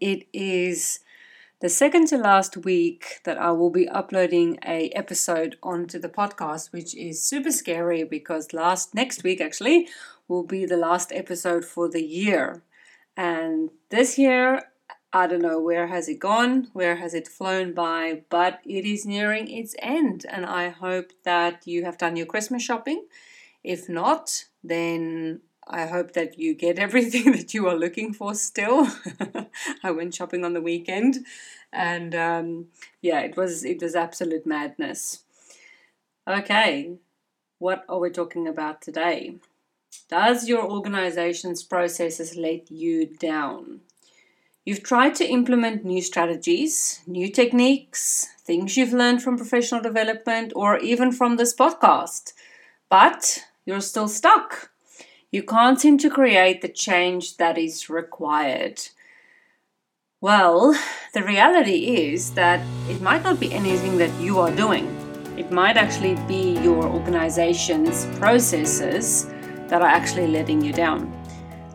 it is the second to last week that I will be uploading an episode onto the podcast, which is super scary because next week actually will be the last episode for the year. And this year, I don't know where has it gone, where has it flown by, but it is nearing its end. And I hope that you have done your Christmas shopping. If not, then I hope that you get everything that you are looking for still. I went shopping on the weekend and it was absolute madness. Okay, what are we talking about today? Does your organization's processes let you down? You've tried to implement new strategies, new techniques, things you've learned from professional development or even from this podcast, but you're still stuck. You can't seem to create the change that is required. Well, the reality is that it might not be anything that you are doing. It might actually be your organization's processes that are actually letting you down.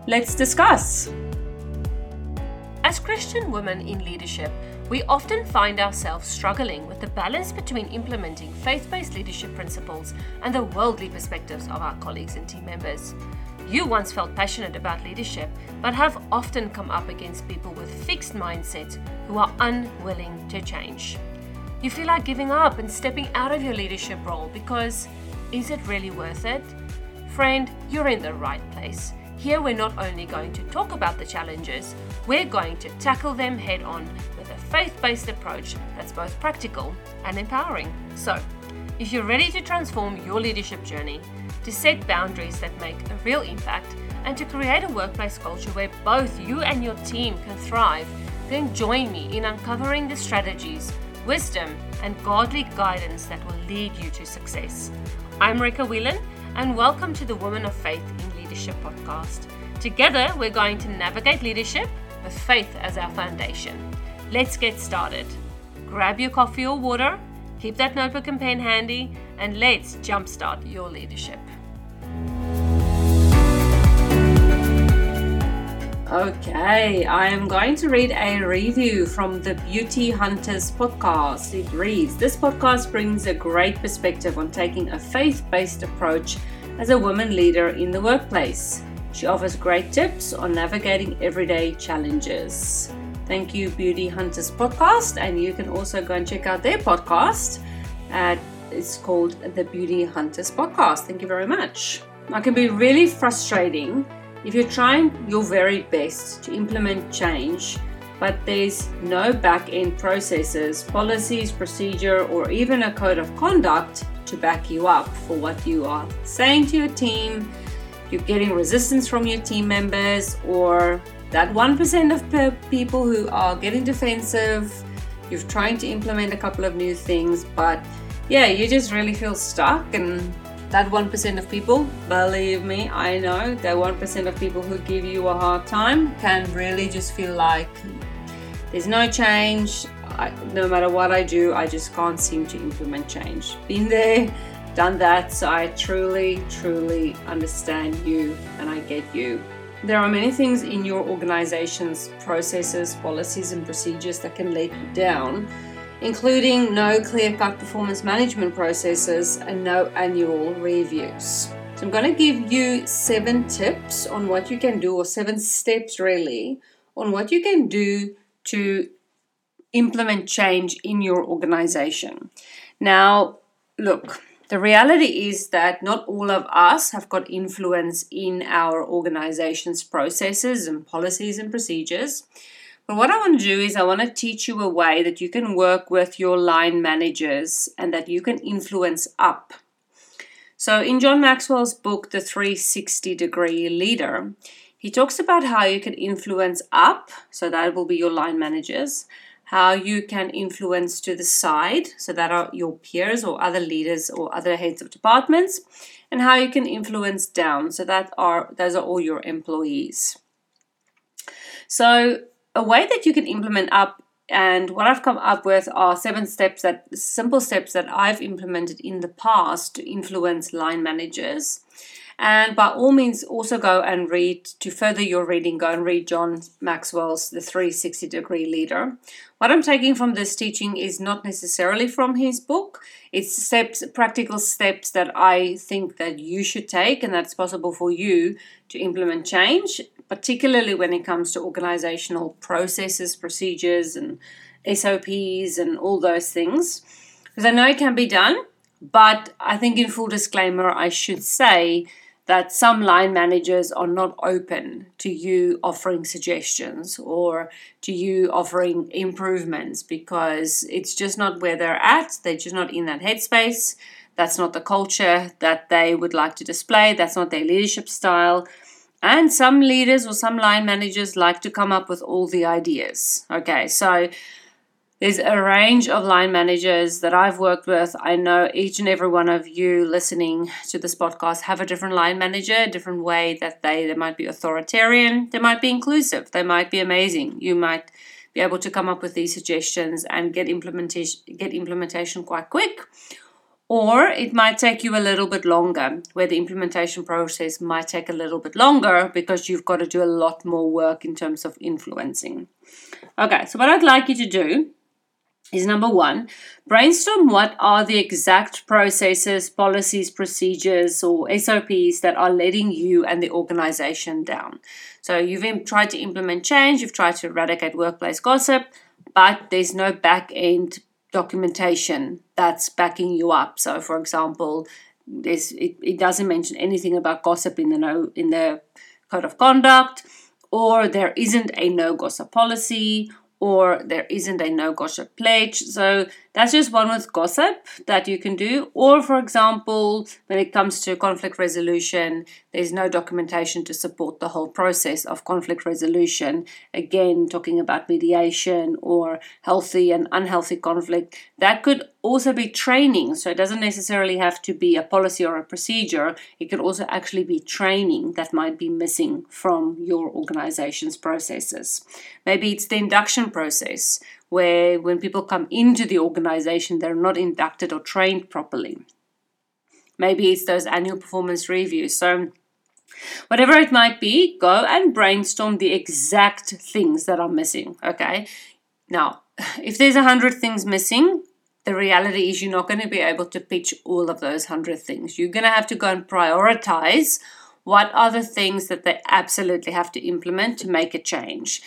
Let's discuss. As Christian women in leadership, we often find ourselves struggling with the balance between implementing faith-based leadership principles and the worldly perspectives of our colleagues and team members. You once felt passionate about leadership, but have often come up against people with fixed mindsets who are unwilling to change. You feel like giving up and stepping out of your leadership role because, is it really worth it? Friend, you're in the right place. Here we're not only going to talk about the challenges, we're going to tackle them head-on with a faith-based approach that's both practical and empowering. So, if you're ready to transform your leadership journey, to set boundaries that make a real impact, and to create a workplace culture where both you and your team can thrive, then join me in uncovering the strategies, wisdom, and godly guidance that will lead you to success. I'm Rika Whelan, and welcome to the Women of Faith in Leadership podcast. Together, we're going to navigate leadership with faith as our foundation. Let's get started. Grab your coffee or water, keep that notebook and pen handy, and let's jumpstart your leadership. Okay, I am going to read a review from the Beauty Hunters podcast. It reads, "This podcast brings a great perspective on taking a faith-based approach as a woman leader in the workplace. She offers great tips on navigating everyday challenges." Thank you, Beauty Hunters podcast, and you can also go and check out their podcast. It's called the Beauty Hunters podcast. Thank you very much. It can be really frustrating if you're trying your very best to implement change, but there's no back-end processes, policies, procedure, or even a code of conduct to back you up for what you are saying to your team. You're getting resistance from your team members, or that 1% of people who are getting defensive. You're trying to implement a couple of new things, but you just really feel stuck. And that 1% of people, believe me, I know, that 1% of people who give you a hard time can really just feel like there's no change. No matter what I do, I just can't seem to implement change. Been there, done that, so I truly, truly understand you and I get you. There are many things in your organization's processes, policies, and procedures that can let you down, including no clear-cut performance management processes and no annual reviews. So I'm going to give you 7 tips on what you can do, or 7 steps really, on what you can do to implement change in your organization. Now, look, the reality is that not all of us have got influence in our organization's processes and policies and procedures. But what I want to do is I want to teach you a way that you can work with your line managers and that you can influence up. So in John Maxwell's book, The 360 Degree Leader, he talks about how you can influence up, so that will be your line managers, how you can influence to the side, so that are your peers or other leaders or other heads of departments, and how you can influence down, so that those are all your employees. So a way that you can implement up, and what I've come up with are 7 steps, simple steps that I've implemented in the past to influence line managers. And by all means, also go and read, to further your reading, go and read John Maxwell's The 360 Degree Leader. What I'm taking from this teaching is not necessarily from his book. It's steps, practical steps that I think that you should take and that's possible for you to implement change, particularly when it comes to organizational processes, procedures, and SOPs and all those things. Because I know it can be done, but I think in full disclaimer, I should say that some line managers are not open to you offering suggestions or to you offering improvements because it's just not where they're at. They're just not in that headspace. That's not the culture that they would like to display. That's not their leadership style. And some leaders or some line managers like to come up with all the ideas. Okay, so there's a range of line managers that I've worked with. I know each and every one of you listening to this podcast have a different line manager, a different way that they might be authoritarian, they might be inclusive, they might be amazing. You might be able to come up with these suggestions and get implementation quite quick. Or it might take you a little bit longer, where the implementation process might take a little bit longer because you've got to do a lot more work in terms of influencing. Okay, so what I'd like you to do is number one, brainstorm what are the exact processes, policies, procedures, or SOPs that are letting you and the organization down. So you've tried to implement change, you've tried to eradicate workplace gossip, but there's no back-end documentation that's backing you up. So, for example, it doesn't mention anything about gossip in the code of conduct, or there isn't a no-gossip policy, or there isn't a no-gossip pledge. So that's just one with gossip that you can do. Or, for example, when it comes to conflict resolution, there's no documentation to support the whole process of conflict resolution. Again, talking about mediation or healthy and unhealthy conflict. That could also be training. So it doesn't necessarily have to be a policy or a procedure. It could also actually be training that might be missing from your organization's processes. Maybe it's the induction process, where when people come into the organization, they're not inducted or trained properly. Maybe it's those annual performance reviews. So whatever it might be, go and brainstorm the exact things that are missing, okay? Now, if there's 100 things missing, the reality is you're not going to be able to pitch all of those 100 things. You're going to have to go and prioritize what are the things that they absolutely have to implement to make a change.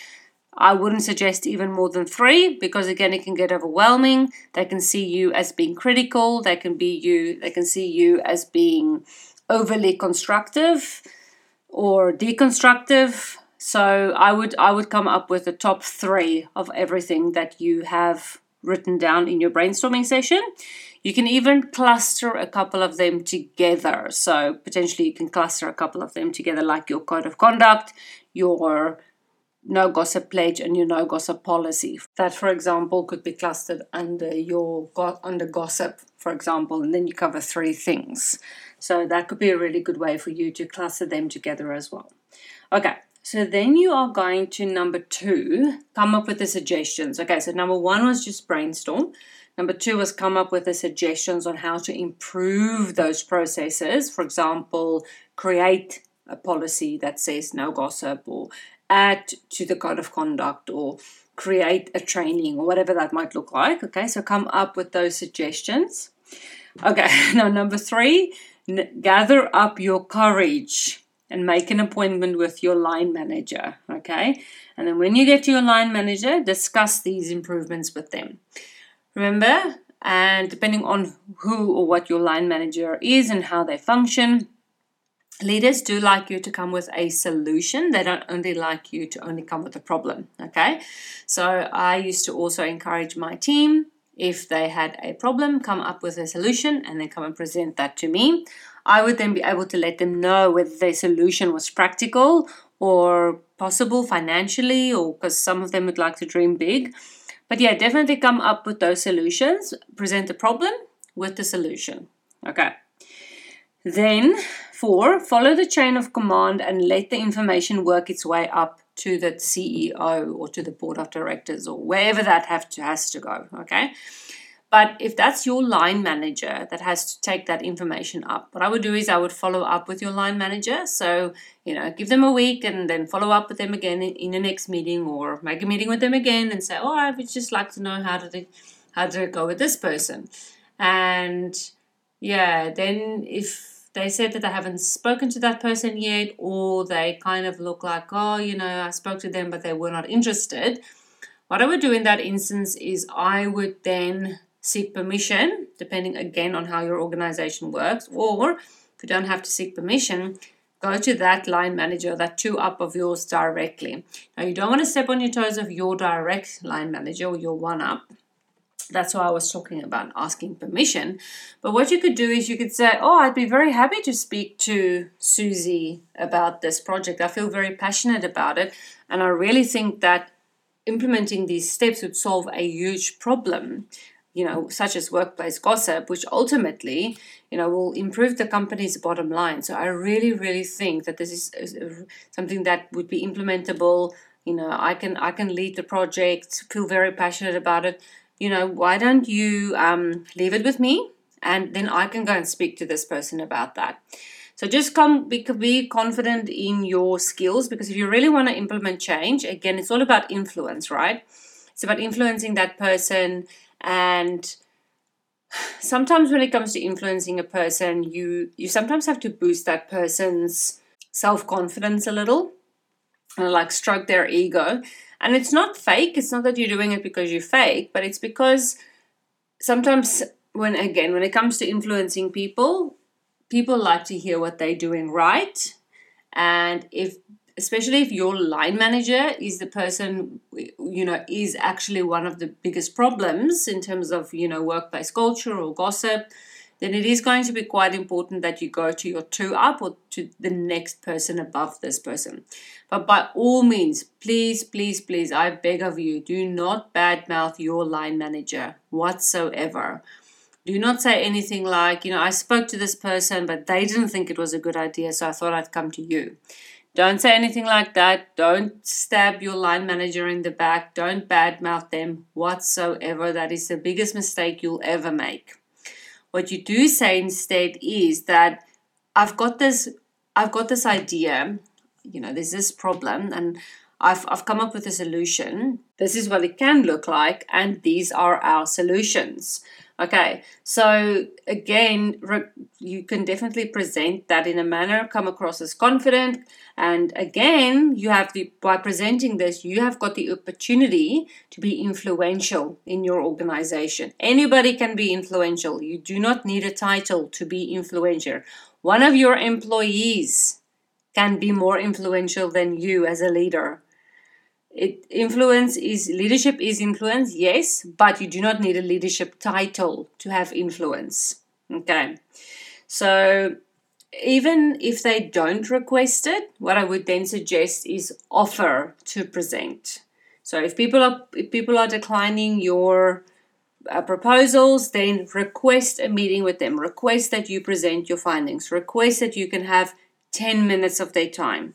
I wouldn't suggest even more than 3 because, again, it can get overwhelming. They can see you as being critical. They can see you as being overly constructive or deconstructive. So I would come up with the top 3 of everything that you have written down in your brainstorming session. You can even cluster a couple of them together. So potentially you can cluster a couple of them together, like your code of conduct, your no gossip pledge, and your no gossip policy. That, for example, could be clustered under gossip, for example, and then you cover 3 things. So that could be a really good way for you to cluster them together as well. Okay, so then you are going to, number 2, come up with the suggestions. Okay, so number 1 was just brainstorm. Number 2 was come up with the suggestions on how to improve those processes. For example, create a policy that says no gossip, or add to the code of conduct, or create a training, or whatever that might look like. Okay, so come up with those suggestions. Okay, now number 3, gather up your courage and make an appointment with your line manager. Okay, and then when you get to your line manager, discuss these improvements with them. Remember, and depending on who or what your line manager is and how they function, leaders do like you to come with a solution. They don't only like you to only come with a problem, okay? So I used to also encourage my team, if they had a problem, come up with a solution and then come and present that to me. I would then be able to let them know whether their solution was practical or possible financially, or because some of them would like to dream big. But yeah, definitely come up with those solutions. Present the problem with the solution, okay? Then, 4, follow the chain of command and let the information work its way up to the CEO or to the board of directors or wherever that has to go, okay? But if that's your line manager that has to take that information up, what I would do is I would follow up with your line manager. So, give them a week and then follow up with them again in the next meeting, or make a meeting with them again and say, I would just like to know how did it go with this person. And then if they said that they haven't spoken to that person yet, or they kind of look like, I spoke to them but they were not interested, what I would do in that instance is I would then seek permission, depending again on how your organization works, or if you don't have to seek permission, go to that line manager, that two up of yours directly. Now, you don't want to step on your toes of your direct line manager or your one up. That's why I was talking about asking permission. But what you could do is you could say, I'd be very happy to speak to Susie about this project. I feel very passionate about it, and I really think that implementing these steps would solve a huge problem, such as workplace gossip, which ultimately, will improve the company's bottom line. So I really, really think that this is something that would be implementable. I can lead the project, feel very passionate about it. Why don't you leave it with me, and then I can go and speak to this person about that. So just be confident in your skills, because if you really want to implement change, again, it's all about influence, right? It's about influencing that person. And sometimes when it comes to influencing a person, you sometimes have to boost that person's self-confidence a little and stroke their ego. And it's not fake. It's not that you're doing it because you're fake, but it's because sometimes when it comes to influencing people, people like to hear what they're doing right. And especially if your line manager is the person, is actually one of the biggest problems in terms of, workplace culture or gossip, then it is going to be quite important that you go to your two up or to the next person above this person. But by all means, please, please, please, I beg of you, do not badmouth your line manager whatsoever. Do not say anything like, I spoke to this person, but they didn't think it was a good idea, so I thought I'd come to you. Don't say anything like that. Don't stab your line manager in the back. Don't badmouth them whatsoever. That is the biggest mistake you'll ever make. What you do say instead is that I've got this idea, there's this problem, and I've come up with a solution. This is what it can look like, and these are our solutions. Okay, so again, you can definitely present that in a manner, come across as confident. And again, by presenting this, you have got the opportunity to be influential in your organization. Anybody can be influential. You do not need a title to be influential. One of your employees can be more influential than you as a leader. Leadership is influence, yes, but you do not need a leadership title to have influence. Okay, so even if they don't request it, what I would then suggest is offer to present. So if people are declining your proposals, then request a meeting with them. Request that you present your findings. Request that you can have 10 minutes of their time.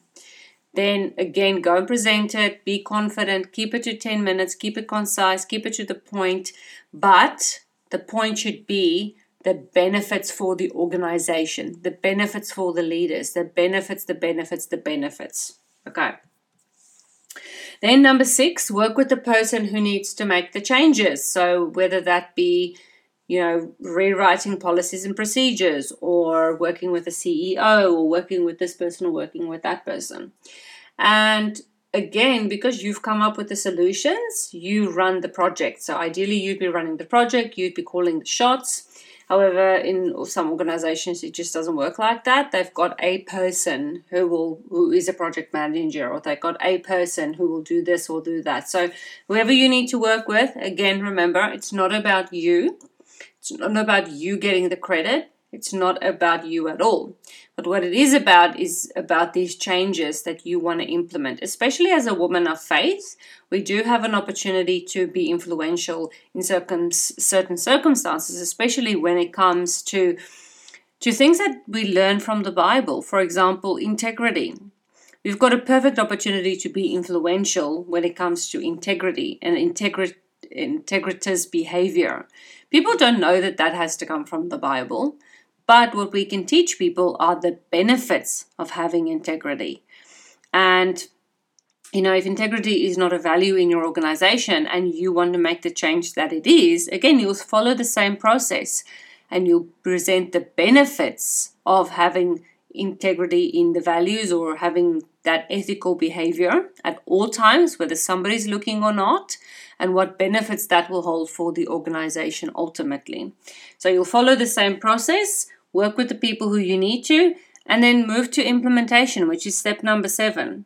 Then again, go and present it, be confident, keep it to 10 minutes, keep it concise, keep it to the point. But the point should be the benefits for the organization, the benefits for the leaders, the benefits. Okay. Then number 6, work with the person who needs to make the changes. So whether that be rewriting policies and procedures, or working with a CEO, or working with this person, or working with that person. And again, because you've come up with the solutions, you run the project. So ideally, you'd be running the project, you'd be calling the shots. However, in some organizations, it just doesn't work like that. They've got a person who is a project manager, or they've got a person who will do this or do that. So whoever you need to work with, again, remember, it's not about you. It's not about you getting the credit. It's not about you at all. But what it is about these changes that you want to implement. Especially as a woman of faith, we do have an opportunity to be influential in certain circumstances, especially when it comes to things that we learn from the Bible. For example, integrity. We've got a perfect opportunity to be influential when it comes to integrity and integrity. integritist behavior. People don't know that that has to come from the Bible, but what we can teach people are the benefits of having integrity. And, you know, if integrity is not a value in your organization and you want to make the change that it is, again, you'll follow the same process and you'll present the benefits of having integrity in the values or having that ethical behavior at all times, whether somebody's looking or not, and what benefits that will hold for the organization ultimately. So you'll follow the same process, work with the people who you need to, and then move to implementation, which is step number 7.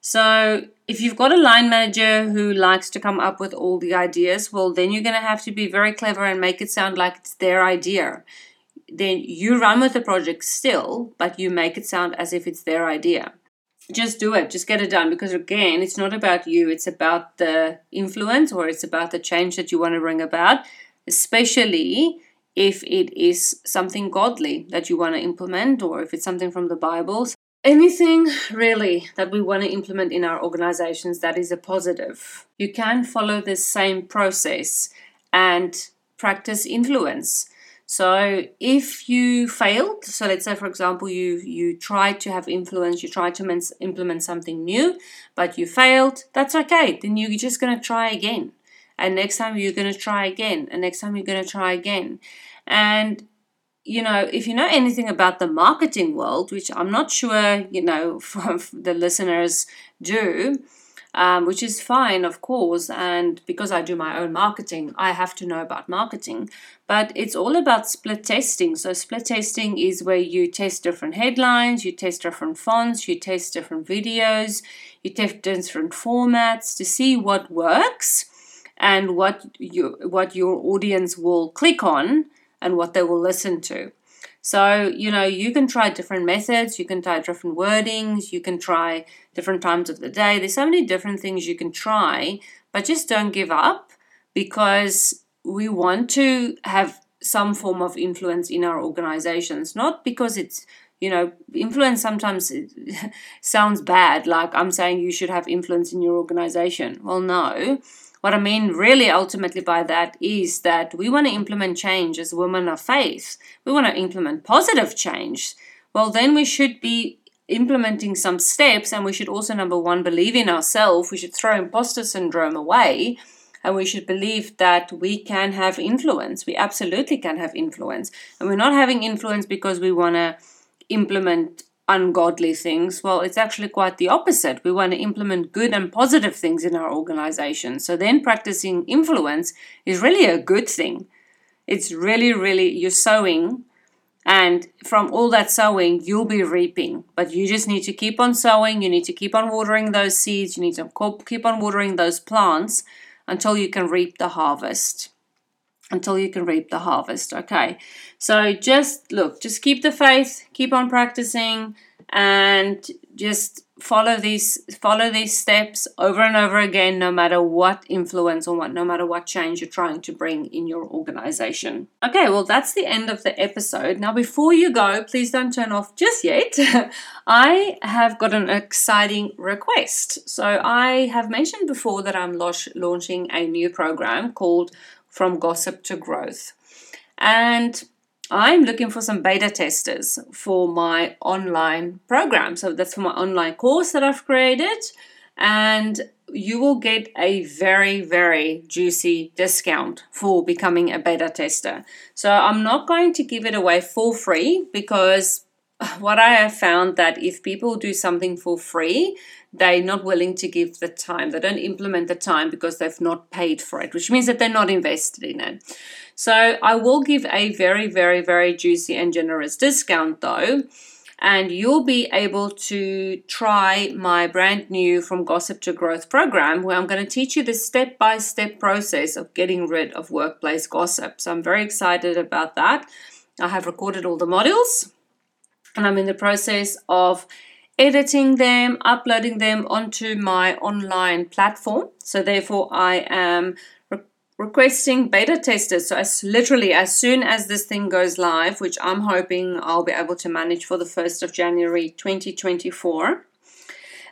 So if you've got a line manager who likes to come up with all the ideas, well, then you're going to have to be very clever and make it sound like it's their idea. Then you run with the project still, but you make it sound as if it's their idea. Just do it. Just get it done. Because again, it's not about you. It's about the influence, or it's about the change that you want to bring about, especially if it is something godly that you want to implement, or if it's something from the Bible. Anything really that we want to implement in our organizations that is a positive. You can follow the same process and practice influence. So if you failed, so let's say, for example, you tried to have influence, you tried to implement something new, but you failed, that's okay. Then you're just going to try again. And next time you're going to try again. And next time you're going to try again. And, you know, if you know anything about the marketing world, which I'm not sure, you know, from the listeners do, which is fine, of course, and because I do my own marketing, I have to know about marketing. But it's all about split testing. So split testing is where you test different headlines, you test different fonts, you test different videos, you test different formats to see what works and what your audience will click on and what they will listen to. So, you know, you can try different methods, you can try different wordings, you can try different times of the day. There's so many different things you can try, but just don't give up, because we want to have some form of influence in our organizations. Not because it's, you know, influence sometimes sounds bad, like I'm saying you should have influence in your organization. Well, no. What I mean really ultimately by that is that we want to implement change as women of faith. We want to implement positive change. Well, then we should be implementing some steps, and we should also, number one, believe in ourselves. We should throw imposter syndrome away, and we should believe that we can have influence. We absolutely can have influence. And we're not having influence because we want to implement ungodly things. Well, it's actually quite the opposite. We want to implement good and positive things in our organization. So then practicing influence is really a good thing. It's really, really, you're sowing, and from all that sowing, you'll be reaping. But you just need to keep on sowing. You need to keep on watering those seeds. You need to keep on watering those plants until you can reap the harvest. Okay. So just keep the faith, keep on practicing, and just follow these steps over and over again, no matter what influence or no matter what change you're trying to bring in your organization. Okay, well, that's the end of the episode. Now, before you go, please don't turn off just yet. I have got an exciting request. So I have mentioned before that I'm launching a new program called From Gossip to Growth. And I'm looking for some beta testers for my online program. So that's for my online course that I've created. And you will get a very, very juicy discount for becoming a beta tester. So I'm not going to give it away for free, because what I have found that if people do something for free, they're not willing to give the time. They don't implement the time because they've not paid for it, which means that they're not invested in it. So I will give a very, very, very juicy and generous discount though. And you'll be able to try my brand new From Gossip to Growth program, where I'm going to teach you the step-by-step process of getting rid of workplace gossip. So I'm very excited about that. I have recorded all the modules, and I'm in the process of editing them, uploading them onto my online platform. So therefore, I am requesting beta testers. So literally as soon as this thing goes live, which I'm hoping I'll be able to manage for the 1st of January 2024,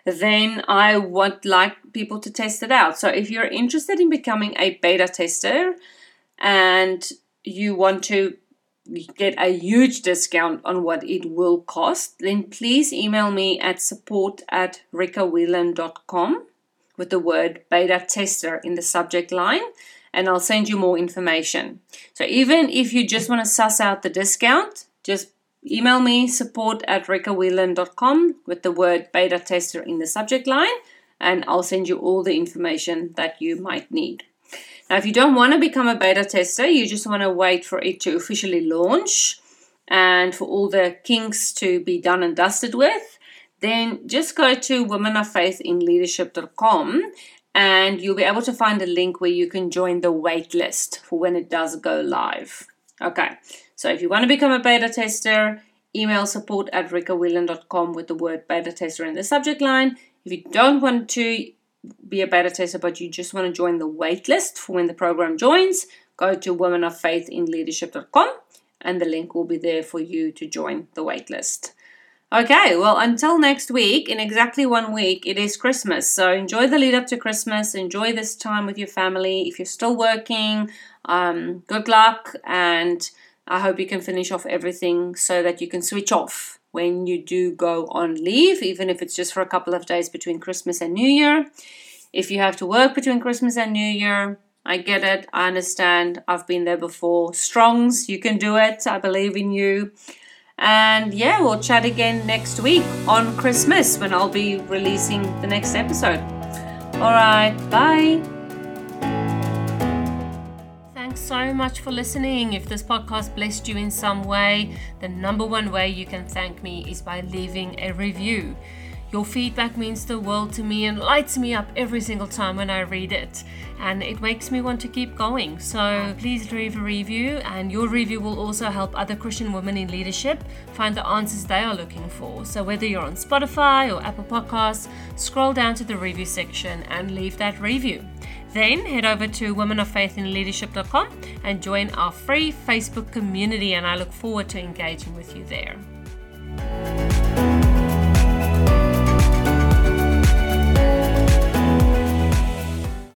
then I would like people to test it out. So if you're interested in becoming a beta tester and you want to get a huge discount on what it will cost, then please email me at support@rikawhelan.com with the word beta tester in the subject line, and I'll send you more information. So even if you just want to suss out the discount, just email me support@rikawhelan.com with the word beta tester in the subject line, and I'll send you all the information that you might need. Now, if you don't want to become a beta tester, you just want to wait for it to officially launch and for all the kinks to be done and dusted with, then just go to womenoffaithinleadership.com and you'll be able to find a link where you can join the wait list for when it does go live. Okay, so if you want to become a beta tester, email support@rikawhelan.com with the word beta tester in the subject line. If you don't want to be a beta tester, but you just want to join the wait list for when the program joins, go to womenoffaithinleadership.com and the link will be there for you to join the wait list. Okay, well, until next week, in exactly 1 week, it is Christmas. So enjoy the lead up to Christmas. Enjoy this time with your family. If you're still working, good luck. And I hope you can finish off everything so that you can switch off when you do go on leave, even if it's just for a couple of days between Christmas and New Year. If you have to work between Christmas and New Year, I get it. I understand. I've been there before. Strongs, you can do it. I believe in you. And yeah, we'll chat again next week on Christmas when I'll be releasing the next episode. All right, bye. Thanks so much for listening. If this podcast blessed you in some way, the number one way you can thank me is by leaving a review. Your feedback means the world to me and lights me up every single time when I read it. And it makes me want to keep going. So please leave a review, and your review will also help other Christian women in leadership find the answers they are looking for. So whether you're on Spotify or Apple Podcasts, scroll down to the review section and leave that review. Then head over to womenoffaithinleadership.com and join our free Facebook community, and I look forward to engaging with you there.